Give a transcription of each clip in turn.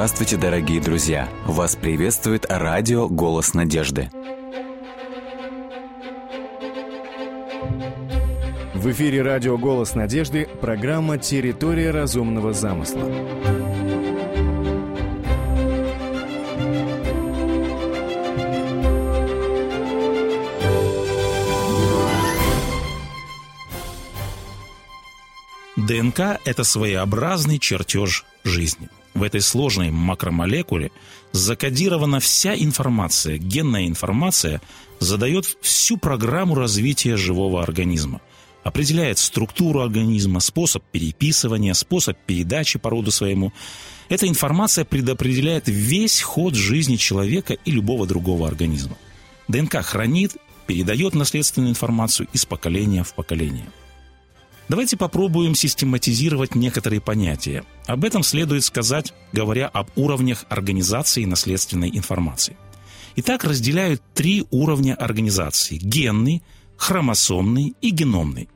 Здравствуйте, дорогие друзья! Вас приветствует радио «Голос Надежды». В эфире радио «Голос Надежды» программа «Территория разумного замысла». ДНК – это своеобразный чертеж жизни. В этой сложной макромолекуле закодирована вся информация. Генная информация задает всю программу развития живого организма. Определяет структуру организма, способ переписывания, способ передачи по роду своему. Эта информация предопределяет весь ход жизни человека и любого другого организма. ДНК хранит, передает наследственную информацию из поколения в поколение. Давайте попробуем систематизировать некоторые понятия. Об этом следует сказать, говоря об уровнях организации наследственной информации. Итак, разделяют три уровня организации: генный, хромосомный и геномный.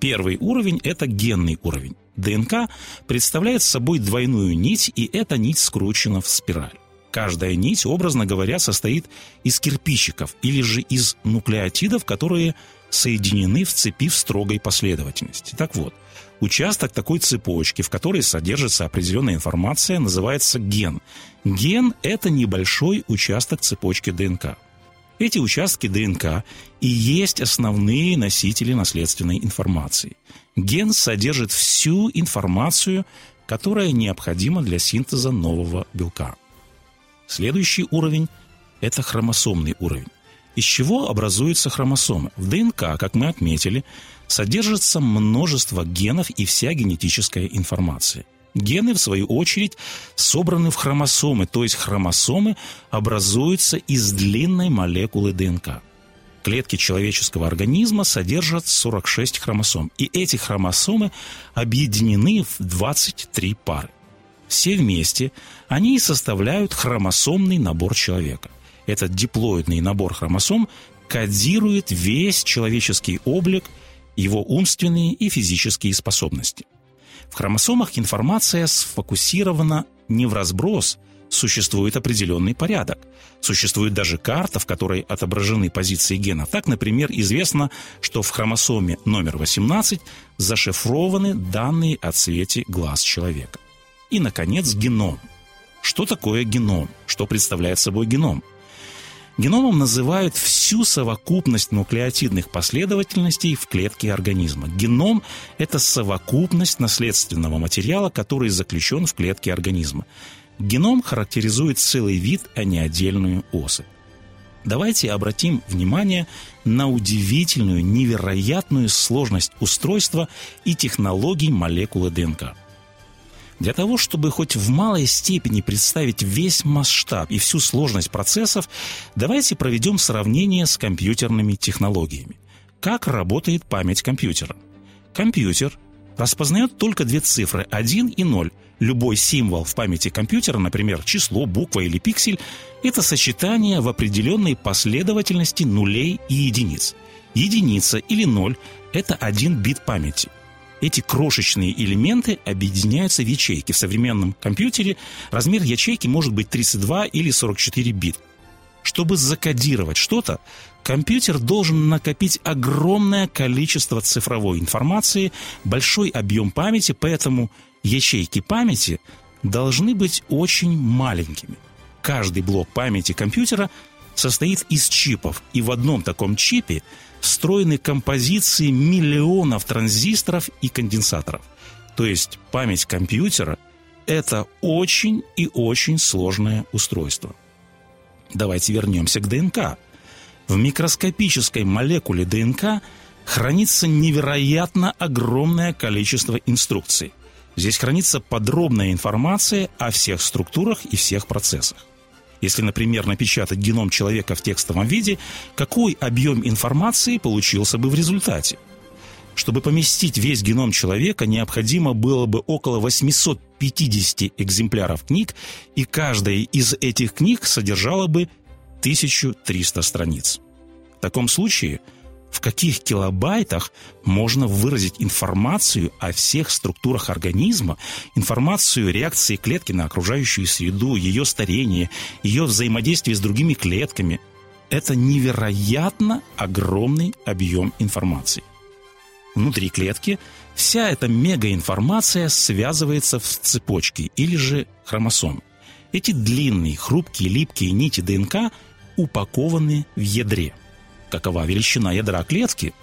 Первый уровень – это генный уровень. ДНК представляет собой двойную нить, и эта нить скручена в спираль. Каждая нить, образно говоря, состоит из кирпичиков или же из нуклеотидов, которые соединены в цепи в строгой последовательности. Так вот, участок такой цепочки, в которой содержится определенная информация, называется ген. Ген – это небольшой участок цепочки ДНК. Эти участки ДНК и есть основные носители наследственной информации. Ген содержит всю информацию, которая необходима для синтеза нового белка. Следующий уровень – это хромосомный уровень. Из чего образуются хромосомы? В ДНК, как мы отметили, содержится множество генов и вся генетическая информация. Гены, в свою очередь, собраны в хромосомы, то есть хромосомы образуются из длинной молекулы ДНК. Клетки человеческого организма содержат 46 хромосом, и эти хромосомы объединены в 23 пары. Все вместе они и составляют хромосомный набор человека. Этот диплоидный набор хромосом кодирует весь человеческий облик, его умственные и физические способности. В хромосомах информация сфокусирована не в разброс, существует определенный порядок. Существует даже карта, в которой отображены позиции генов. Так, например, известно, что в хромосоме номер 18 зашифрованы данные о цвете глаз человека. И, наконец, геном. Что такое геном? Что представляет собой геном? Геномом называют всю совокупность нуклеотидных последовательностей в клетке организма. Геном – это совокупность наследственного материала, который заключен в клетке организма. Геном характеризует целый вид, а не отдельную особь. Давайте обратим внимание на удивительную, невероятную сложность устройства и технологий молекулы ДНК. Для того, чтобы хоть в малой степени представить весь масштаб и всю сложность процессов, давайте проведем сравнение с компьютерными технологиями. Как работает память компьютера? Компьютер распознает только две цифры – 1 и 0. Любой символ в памяти компьютера, например, число, буква или пиксель – это сочетание в определенной последовательности нулей и единиц. Единица или 0 – это 1 бит памяти. Эти крошечные элементы объединяются в ячейки. В современном компьютере размер ячейки может быть 32 или 44 бита. Чтобы закодировать что-то, компьютер должен накопить огромное количество цифровой информации, большой объем памяти, поэтому ячейки памяти должны быть очень маленькими. Каждый блок памяти компьютера состоит из чипов, и в одном таком чипе встроены композиции миллионов транзисторов и конденсаторов. То есть память компьютера – это очень и очень сложное устройство. Давайте вернемся к ДНК. В микроскопической молекуле ДНК хранится невероятно огромное количество инструкций. Здесь хранится подробная информация о всех структурах и всех процессах. Если, например, напечатать геном человека в текстовом виде, какой объем информации получился бы в результате? Чтобы поместить весь геном человека, необходимо было бы около 850 экземпляров книг, и каждая из этих книг содержала бы 1300 страниц. В таком случае в каких килобайтах можно выразить информацию о всех структурах организма, информацию реакции клетки на окружающую среду, ее старение, ее взаимодействие с другими клетками. Это невероятно огромный объем информации. Внутри клетки вся эта мегаинформация связывается в цепочки или же хромосомы. Эти длинные, хрупкие, липкие нити ДНК упакованы в ядре. Какова величина ядра клетки?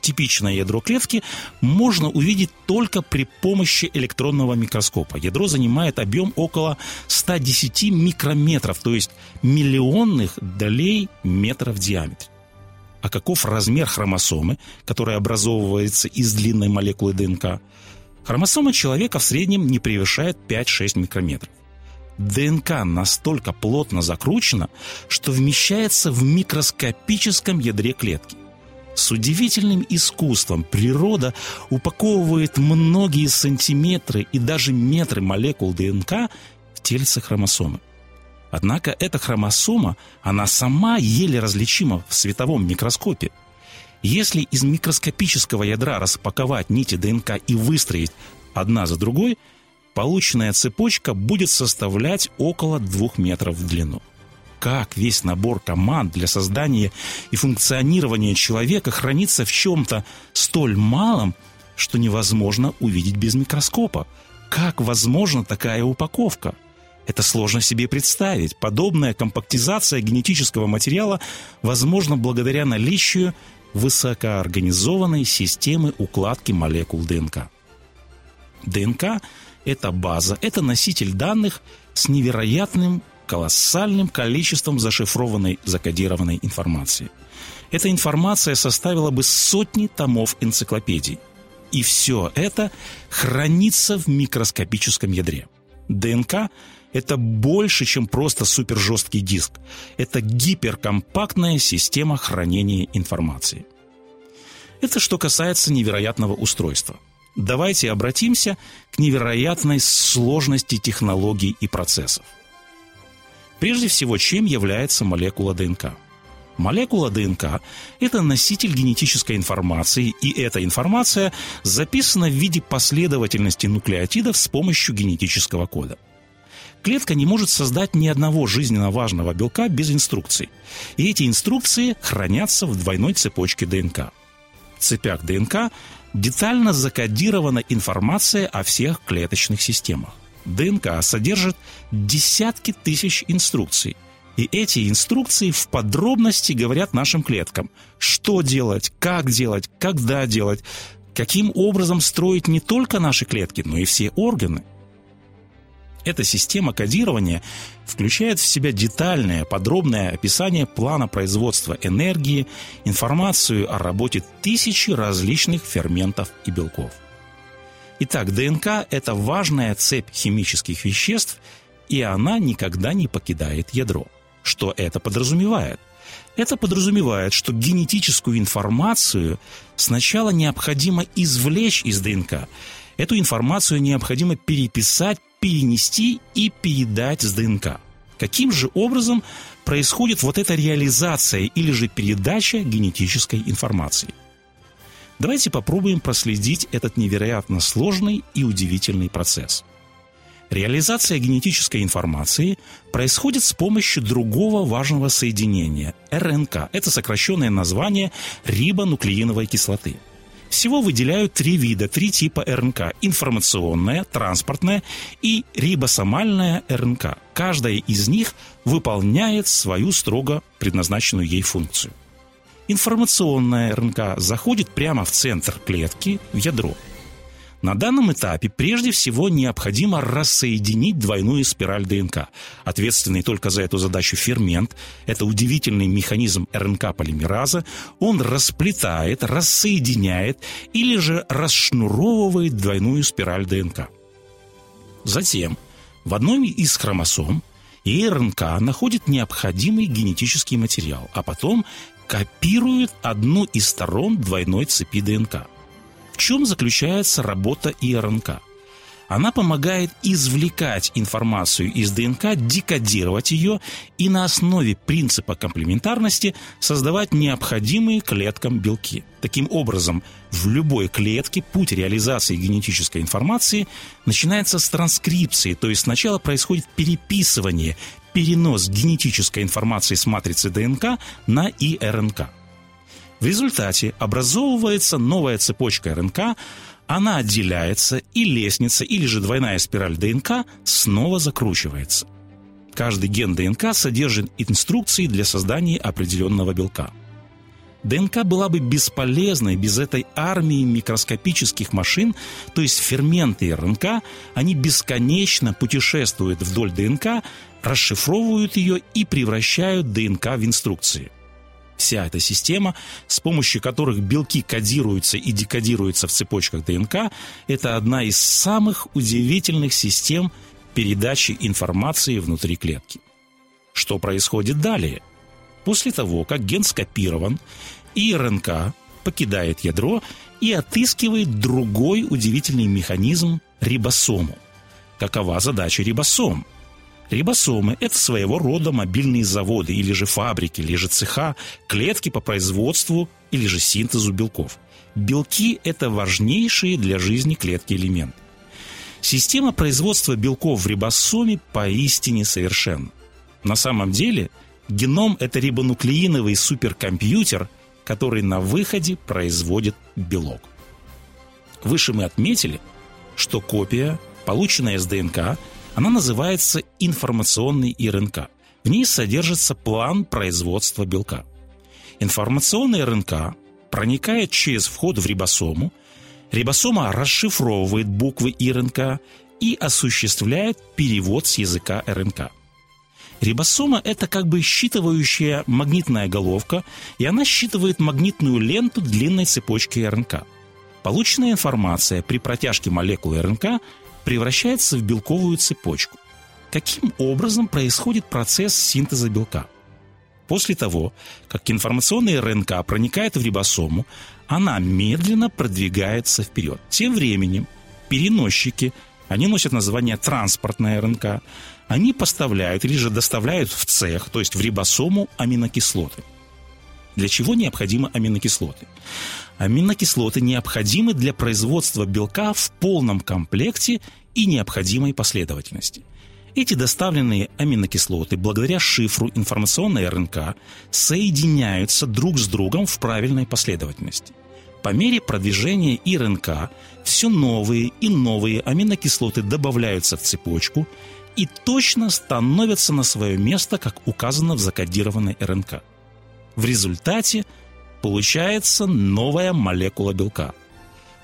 Типичное ядро клетки можно увидеть только при помощи электронного микроскопа. Ядро занимает объем около 110 микрометров, то есть миллионных долей метра в диаметре. А каков размер хромосомы, которая образовывается из длинной молекулы ДНК? Хромосома человека в среднем не превышает 5-6 микрометров. ДНК настолько плотно закручена, что вмещается в микроскопическом ядре клетки. С удивительным искусством природа упаковывает многие сантиметры и даже метры молекул ДНК в тельце хромосомы. Однако эта хромосома, она сама еле различима в световом микроскопе. Если из микроскопического ядра распаковать нити ДНК и выстроить одна за другой, полученная цепочка будет составлять около 2 метров в длину. Как весь набор команд для создания и функционирования человека хранится в чем-то столь малом, что невозможно увидеть без микроскопа? Как возможна такая упаковка? Это сложно себе представить. Подобная компактизация генетического материала возможна благодаря наличию высокоорганизованной системы укладки молекул ДНК. ДНК – это база, это носитель данных с невероятным колоссальным количеством зашифрованной, закодированной информации. Эта информация составила бы сотни томов энциклопедий. И все это хранится в микроскопическом ядре. ДНК – это больше, чем просто супержесткий диск. Это гиперкомпактная система хранения информации. Это что касается невероятного устройства. Давайте обратимся к невероятной сложности технологий и процессов. Прежде всего, чем является молекула ДНК? Молекула ДНК – это носитель генетической информации, и эта информация записана в виде последовательности нуклеотидов с помощью генетического кода. Клетка не может создать ни одного жизненно важного белка без инструкций, и эти инструкции хранятся в двойной цепочке ДНК. В цепях ДНК детально закодирована информация о всех клеточных системах. ДНК содержит десятки тысяч инструкций. И эти инструкции в подробности говорят нашим клеткам, что делать, когда делать, каким образом строить не только наши клетки, но и все органы. Эта система кодирования включает в себя детальное, подробное описание плана производства энергии, информацию о работе тысячи различных ферментов и белков. Итак, ДНК – это важная цепь химических веществ, и она никогда не покидает ядро. Что это подразумевает? Это подразумевает, что генетическую информацию сначала необходимо извлечь из ДНК. Эту информацию необходимо переписать, перенести и передать с ДНК. Каким же образом происходит вот эта реализация или же передача генетической информации? Давайте попробуем проследить этот невероятно сложный и удивительный процесс. Реализация генетической информации происходит с помощью другого важного соединения – РНК. Это сокращенное название рибонуклеиновой кислоты. Всего выделяют три типа РНК – информационная, транспортная и рибосомальная РНК. Каждая из них выполняет свою строго предназначенную ей функцию. Информационная РНК заходит прямо в центр клетки, в ядро. На данном этапе прежде всего необходимо рассоединить двойную спираль ДНК. Ответственный только за эту задачу фермент – это удивительный механизм РНК-полимераза. Он расплетает, рассоединяет или же расшнуровывает двойную спираль ДНК. Затем в одной из хромосом ИРНК находит необходимый генетический материал, а потом копирует одну из сторон двойной цепи ДНК. В чем заключается работа ИРНК? Она помогает извлекать информацию из ДНК, декодировать ее и на основе принципа комплементарности создавать необходимые клеткам белки. Таким образом, в любой клетке путь реализации генетической информации начинается с транскрипции, то есть сначала происходит переписывание, перенос генетической информации с матрицы ДНК на ИРНК. В результате образовывается новая цепочка РНК, она отделяется, и лестница или же двойная спираль ДНК снова закручивается. Каждый ген ДНК содержит инструкции для создания определенного белка. ДНК была бы бесполезной без этой армии микроскопических машин, то есть ферменты РНК, они бесконечно путешествуют вдоль ДНК, расшифровывают ее и превращают ДНК в инструкции. Вся эта система, с помощью которых белки кодируются и декодируются в цепочках ДНК, это одна из самых удивительных систем передачи информации внутри клетки. Что происходит далее? После того, как ген скопирован, ИРНК покидает ядро и отыскивает другой удивительный механизм – рибосому. Какова задача рибосом? Рибосомы – это своего рода мобильные заводы, или же фабрики, или же цеха, клетки по производству или же синтезу белков. Белки – это важнейшие для жизни клетки элементы. Система производства белков в рибосоме поистине совершенна. На самом деле – геном – это рибонуклеиновый суперкомпьютер, который на выходе производит белок. Выше мы отметили, что копия, полученная из ДНК, она называется информационной ИРНК. В ней содержится план производства белка. Информационная РНК проникает через вход в рибосому, рибосома расшифровывает буквы ИРНК и осуществляет перевод с языка РНК. Рибосома – это как бы считывающая магнитная головка, и она считывает магнитную ленту длинной цепочки РНК. Полученная информация при протяжке молекулы РНК превращается в белковую цепочку. Каким образом происходит процесс синтеза белка? После того, как информационная РНК проникает в рибосому, она медленно продвигается вперед. Тем временем переносчики, они носят название транспортная РНК, они поставляют или же доставляют в цех, то есть в рибосому, аминокислоты. Для чего необходимы аминокислоты? Аминокислоты необходимы для производства белка в полном комплекте и необходимой последовательности. Эти доставленные аминокислоты благодаря шифру информационной РНК соединяются друг с другом в правильной последовательности. По мере продвижения ИРНК все новые и новые аминокислоты добавляются в цепочку и точно становятся на свое место, как указано в закодированной РНК. В результате получается новая молекула белка.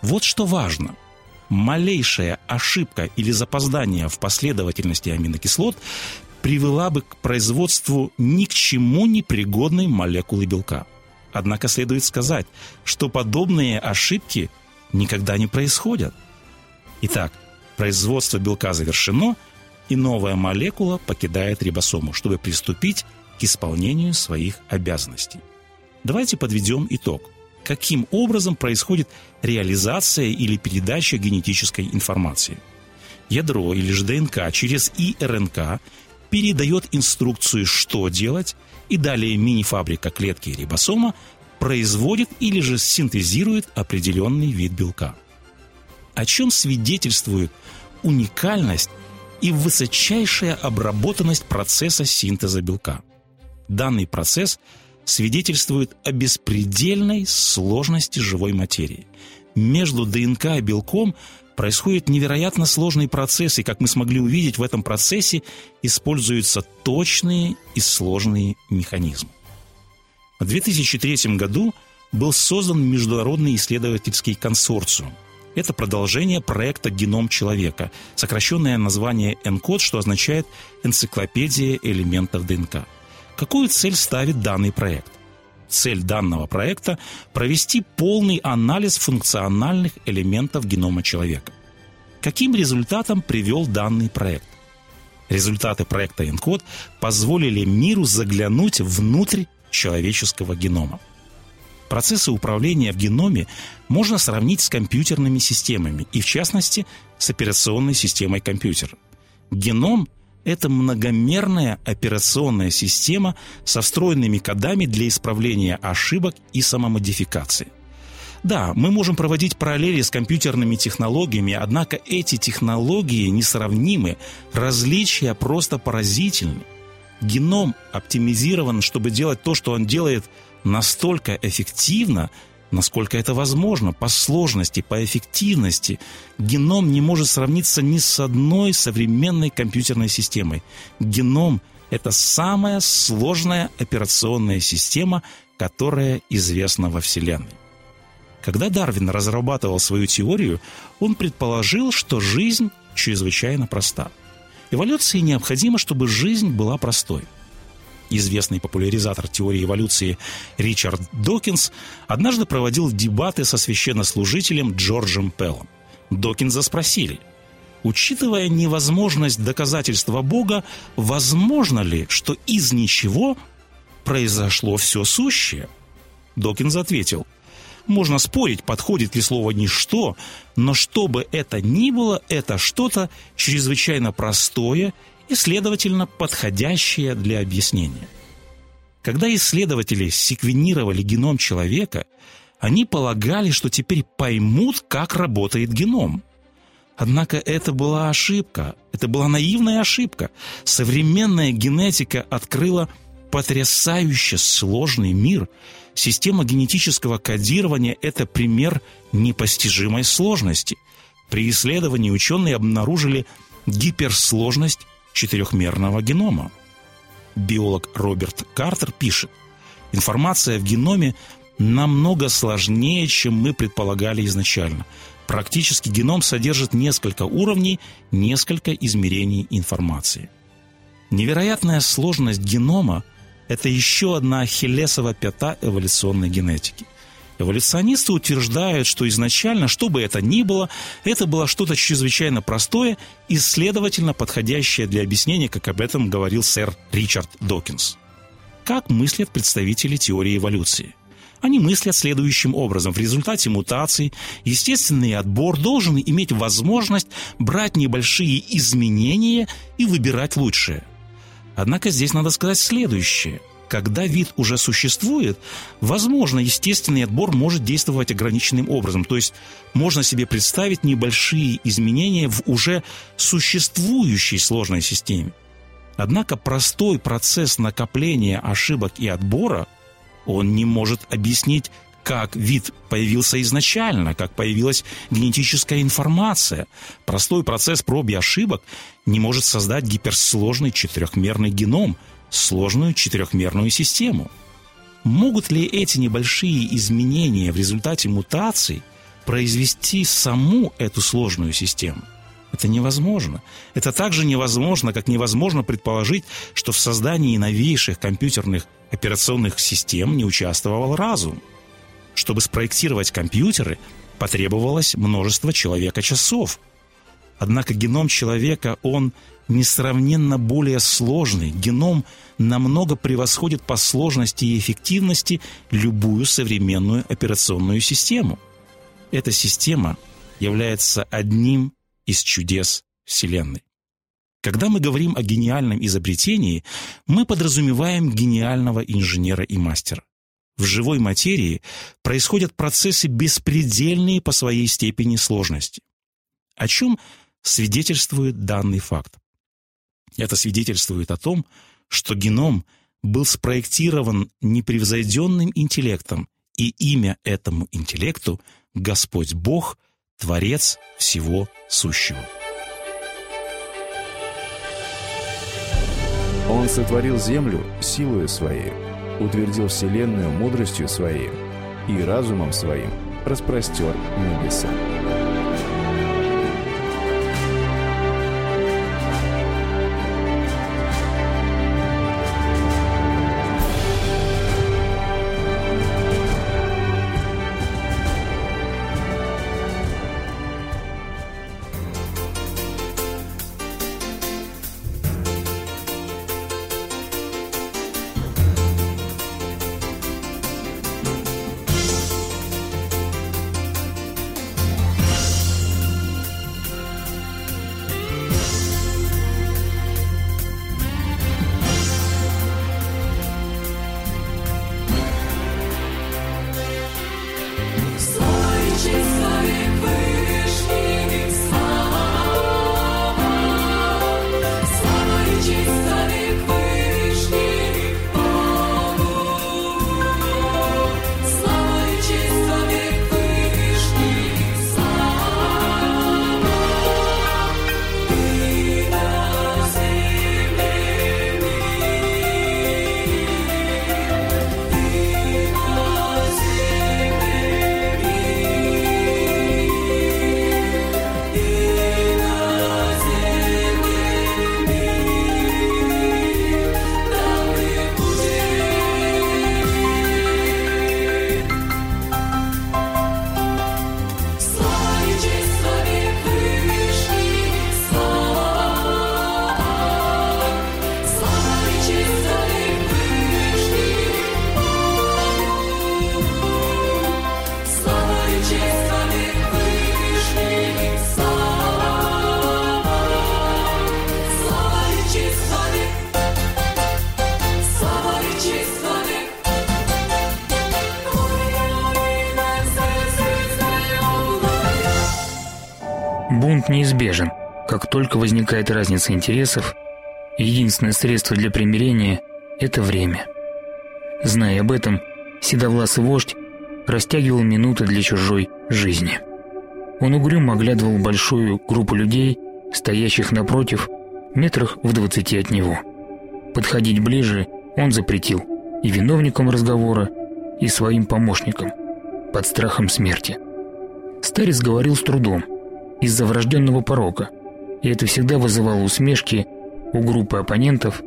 Вот что важно. Малейшая ошибка или запоздание в последовательности аминокислот привела бы к производству ни к чему не пригодной молекулы белка. Однако следует сказать, что подобные ошибки никогда не происходят. Итак, производство белка завершено, и новая молекула покидает рибосому, чтобы приступить к исполнению своих обязанностей. Давайте подведем итог. Каким образом происходит реализация или передача генетической информации? Ядро или же ДНК через ИРНК передает инструкцию, что делать, и далее мини-фабрика клетки рибосома производит или же синтезирует определенный вид белка. О чем свидетельствует уникальность и высочайшая обработанность процесса синтеза белка. Данный процесс свидетельствует о беспредельной сложности живой материи. Между ДНК и белком происходит невероятно сложный процесс, и, как мы смогли увидеть, в этом процессе используются точные и сложные механизмы. В 2003 году был создан международный исследовательский консорциум. Это продолжение проекта «Геном человека», сокращенное название ENCODE, что означает «Энциклопедия элементов ДНК». Какую цель ставит данный проект? Цель данного проекта – провести полный анализ функциональных элементов генома человека. Каким результатом привел данный проект? Результаты проекта ENCODE позволили миру заглянуть внутрь человеческого генома. Процессы управления в геноме можно сравнить с компьютерными системами, и в частности с операционной системой компьютера. Геном – это многомерная операционная система со встроенными кодами для исправления ошибок и самомодификации. Да, мы можем проводить параллели с компьютерными технологиями, однако эти технологии несравнимы, различия просто поразительны. Геном оптимизирован, чтобы делать то, что он делает, настолько эффективно, насколько это возможно. По сложности, по эффективности геном не может сравниться ни с одной современной компьютерной системой. Геном – это самая сложная операционная система, которая известна во Вселенной. Когда Дарвин разрабатывал свою теорию, он предположил, что жизнь чрезвычайно проста. Эволюции необходимо, чтобы жизнь была простой. Известный популяризатор теории эволюции Ричард Докинс однажды проводил дебаты со священнослужителем Джорджем Пеллом. Докинса спросили: учитывая невозможность доказательства Бога, возможно ли, что из ничего произошло все сущее? Докинс ответил: можно спорить, подходит ли слово «ничто», но что бы это ни было, это что-то чрезвычайно простое и, следовательно, подходящее для объяснения. Когда исследователи секвенировали геном человека, они полагали, что теперь поймут, как работает геном. Однако это была ошибка, это была наивная ошибка. Современная генетика открыла потрясающе сложный мир. Система генетического кодирования – это пример непостижимой сложности. При исследовании ученые обнаружили гиперсложность четырехмерного генома. Биолог Роберт Картер пишет: информация в геноме намного сложнее, чем мы предполагали изначально. Практически геном содержит несколько уровней, несколько измерений информации. Невероятная сложность генома – это еще одна ахиллесова пята эволюционной генетики. Эволюционисты утверждают, что изначально, что бы это ни было, это было что-то чрезвычайно простое и, следовательно, подходящее для объяснения, как об этом говорил сэр Ричард Докинс. Как мыслят представители теории эволюции? Они мыслят следующим образом. В результате мутаций естественный отбор должен иметь возможность брать небольшие изменения и выбирать лучшее. Однако здесь надо сказать следующее. Когда вид уже существует, возможно, естественный отбор может действовать ограниченным образом. То есть можно себе представить небольшие изменения в уже существующей сложной системе. Однако простой процесс накопления ошибок и отбора, он не может объяснить, как вид появился изначально, как появилась генетическая информация. Простой процесс проб и ошибок не может создать гиперсложный четырехмерный геном, сложную четырехмерную систему. Могут ли эти небольшие изменения в результате мутаций произвести саму эту сложную систему? Это невозможно. Это также невозможно, как невозможно предположить, что в создании новейших компьютерных операционных систем не участвовал разум. Чтобы спроектировать компьютеры, потребовалось множество человека-часов. Однако геном человека, он несравненно более сложный. Геном намного превосходит по сложности и эффективности любую современную операционную систему. Эта система является одним из чудес Вселенной. Когда мы говорим о гениальном изобретении, мы подразумеваем гениального инженера и мастера. В живой материи происходят процессы, беспредельные по своей степени сложности. О чем свидетельствует данный факт? Это свидетельствует о том, что геном был спроектирован непревзойденным интеллектом, и имя этому интеллекту – Господь Бог, Творец всего сущего. Он сотворил землю силою своей, утвердил вселенную мудростью своей и разумом своим распростер небеса. Бунт неизбежен, как только возникает разница интересов. Единственное средство для примирения – это время. Зная об этом, седовласый вождь растягивал минуты для чужой жизни. Он угрюмо оглядывал большую группу людей, стоящих напротив, метрах в 20 от него. Подходить ближе он запретил и виновникам разговора, и своим помощникам, под страхом смерти. Старец говорил с трудом, из-за врожденного порока, и это всегда вызывало усмешки у группы оппонентов,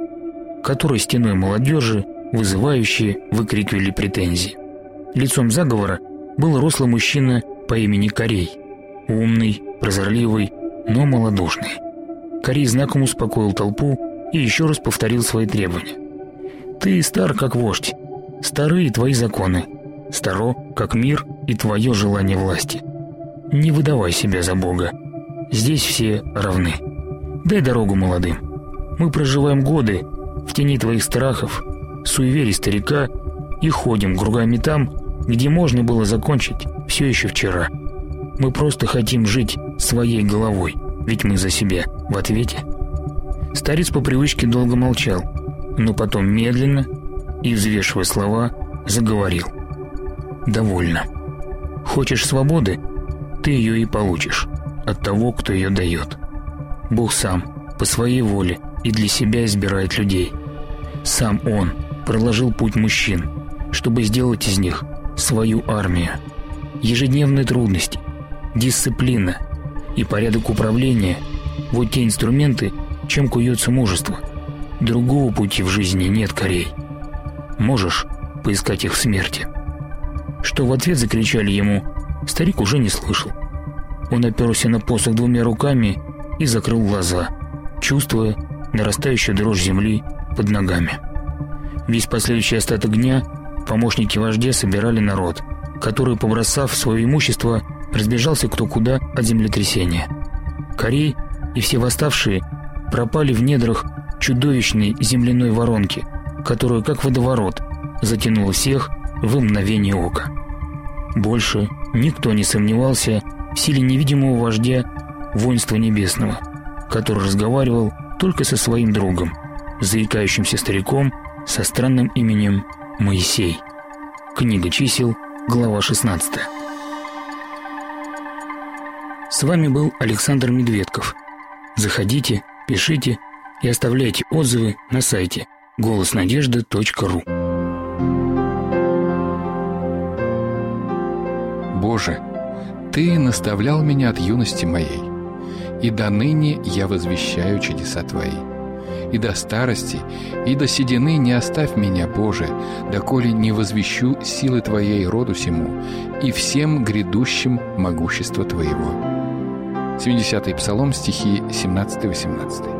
которые стеной молодежи, вызывающие, выкрикивали претензии. Лицом заговора был рослый мужчина по имени Корей, умный, прозорливый, но малодушный. Корей знаком успокоил толпу и еще раз повторил свои требования. «Ты стар, как вождь, стары и твои законы, старо, как мир и твое желание власти. Не выдавай себя за Бога, здесь все равны. Дай дорогу молодым. Мы проживаем годы в тени твоих страхов, суеверий старика и ходим кругами там, где можно было закончить все еще вчера. Мы просто хотим жить своей головой, ведь мы за себя в ответе». Старец по привычке долго молчал, но потом медленно и, взвешивая слова, заговорил. «Довольно. Хочешь свободы? Ты ее и получишь от того, кто ее дает. Бог сам, по своей воле и для себя избирает людей. Сам Он проложил путь мужчин, чтобы сделать из них свою армию. Ежедневные трудности, дисциплина и порядок управления – вот те инструменты, чем куется мужество. Другого пути в жизни нет, Корей. Можешь поискать их в смерти». Что в ответ закричали ему, старик уже не слышал. Он оперся на посох двумя руками и закрыл глаза, чувствуя нарастающую дрожь земли под ногами. Весь последующий остаток дня помощники вождя собирали народ, который, побросав свое имущество, разбежался кто куда от землетрясения. Корей и все восставшие пропали в недрах чудовищной земляной воронки, которая, как водоворот, затянула всех в мгновение ока. Больше никто не сомневался в силе невидимого вождя воинства небесного, который разговаривал только со своим другом, заикающимся стариком со странным именем Моисей. Книга чисел, глава 16. С вами был Александр Медведков. Заходите, пишите и оставляйте отзывы на сайте голоснадежда.ру. Боже, Ты наставлял меня от юности моей, и до ныне я возвещаю чудеса Твои. И до старости, и до седины не оставь меня, Боже, доколе не возвещу силы Твоей роду сему и всем грядущим могущество Твоего. 70-й Псалом, стихи 17-18.